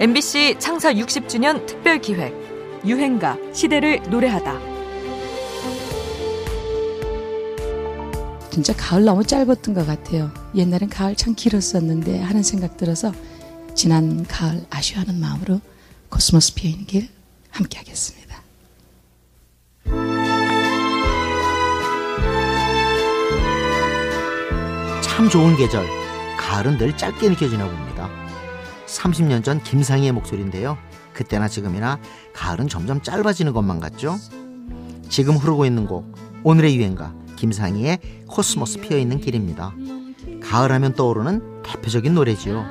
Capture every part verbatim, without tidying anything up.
엠비씨 창사 육십 주년 특별기획 유행가 시대를 노래하다. 진짜 가을 너무 짧았던 것 같아요. 옛날엔 가을 참 길었었는데 하는 생각 들어서 지난 가을 아쉬워하는 마음으로 코스모스 피어있는 길 함께 하겠습니다. 참 좋은 계절, 가을은 늘 짧게 느껴지나 봅니다. 삼십 년 전 김상희의 목소리인데요. 그때나 지금이나 가을은 점점 짧아지는 것만 같죠? 지금 흐르고 있는 곡, 오늘의 유행가 김상희의 코스모스 피어있는 길입니다. 가을하면 떠오르는 대표적인 노래지요.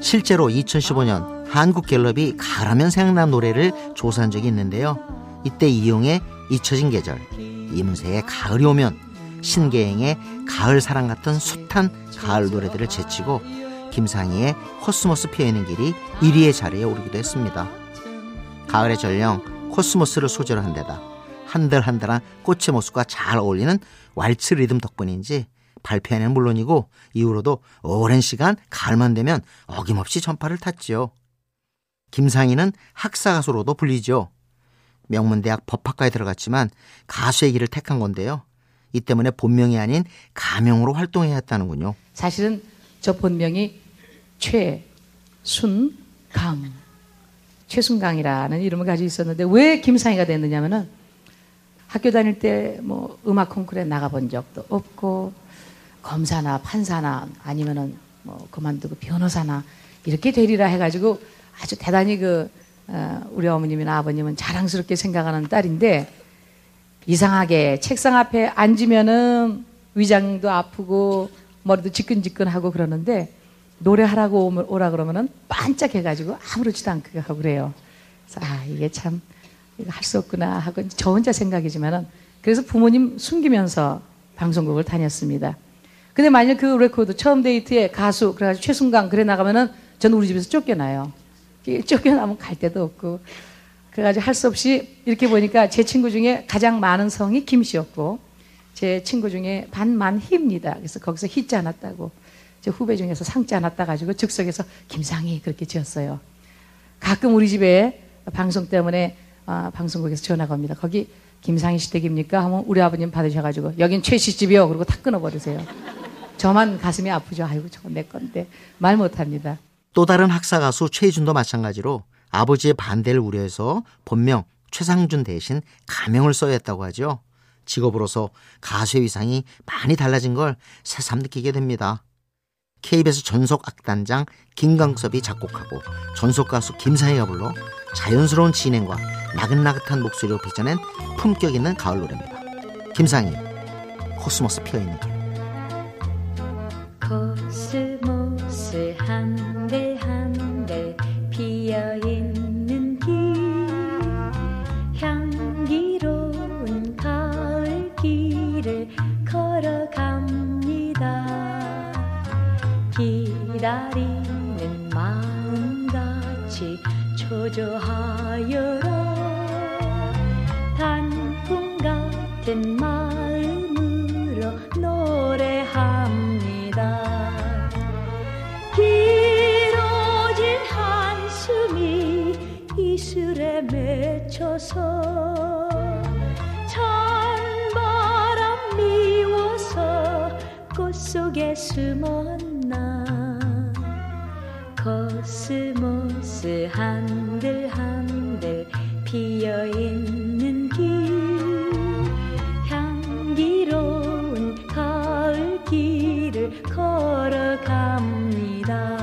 실제로 이천십오 년 한국갤럽이 가을하면 생각난 노래를 조사한 적이 있는데요. 이때 이용의 잊혀진 계절, 이문세의 가을이 오면, 신계행의 가을사랑 같은 숱한 가을 노래들을 제치고 김상희의 코스모스 피어있는 길이 일 위의 자리에 오르기도 했습니다. 가을의 전령 코스모스를 소재로 한 데다 한들한들한 꽃의 모습과 잘 어울리는 왈츠 리듬 덕분인지 발표회는 물론이고 이후로도 오랜 시간 가을만 되면 어김없이 전파를 탔지요. 김상희는 학사가수로도 불리죠. 명문대학 법학과에 들어갔지만 가수의 길을 택한 건데요. 이 때문에 본명이 아닌 가명으로 활동해야 했다는군요. 사실은 저 본명이 최순강, 최순강이라는 이름을 가지고 있었는데 왜 김상희가 됐느냐 하면은 학교 다닐 때 뭐 음악 콩쿠르에 나가본 적도 없고 검사나 판사나 아니면은 뭐 그만두고 변호사나 이렇게 되리라 해가지고 아주 대단히 그 어, 우리 어머님이나 아버님은 자랑스럽게 생각하는 딸인데 이상하게 책상 앞에 앉으면은 위장도 아프고 머리도 지끈지끈하고 그러는데 노래하라고 오라 그러면은 반짝해가지고 아무렇지도 않게 하고 그래요. 그래서 아, 이게 참 이거 할 수 없구나 하고 저 혼자 생각이지만은 그래서 부모님 숨기면서 방송국을 다녔습니다. 근데 만약 그 레코드 처음 데이트에 가수 그래가지고 최순강 그래 나가면은 저는 우리 집에서 쫓겨나요. 쫓겨나면 갈 데도 없고. 그래가지고 할 수 없이 이렇게 보니까 제 친구 중에 가장 많은 성이 김씨였고 제 친구 중에 반만 희입니다. 그래서 거기서 희지 않았다고 제 후배 중에서 상지 않았다 가지고 즉석에서 김상희 그렇게 지었어요. 가끔 우리 집에 방송 때문에 아, 방송국에서 전화가 옵니다. 거기 김상희 시댁입니까? 하면 우리 아버님 받으셔가지고 여긴 최씨 집이요. 그러고 다 끊어버리세요. 저만 가슴이 아프죠. 아이고 저건 내 건데 말 못합니다. 또 다른 학사 가수 최희준도 마찬가지로 아버지의 반대를 우려해서 본명 최상준 대신 가명을 써야 했다고 하죠. 직업으로서 가수의 위상이 많이 달라진 걸 새삼 느끼게 됩니다. 케이비에스 전속 악단장 김광섭이 작곡하고 전속 가수 김상희가 불러 자연스러운 진행과 나긋나긋한 목소리로 빚어낸 품격 있는 가을 노래입니다. 김상희, 코스모스 피어있는 길. 코스모스 한대 한대 피어있는 길, 향기로운 가을 길을 걸어갑니다. 기다리는 마음같이 초조하여라. 단풍 같은 마음으로 노래합니다. 길어진 한숨이 이슬에 맺혀서 찬바람 미워서 꽃 속에 숨었나. 코스모스 한들 한들 피어있는 길, 향기로운 가을 길을 걸어갑니다.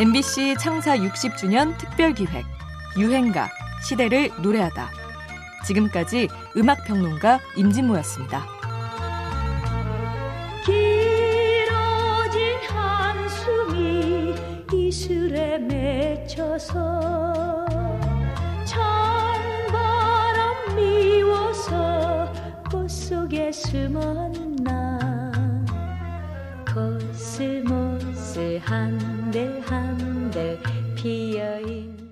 엠비씨 창사 육십 주년 특별기획 유행가 시대를 노래하다. 지금까지 음악평론가 임진모였습니다. 길어진 한숨이 이슬에 맺혀서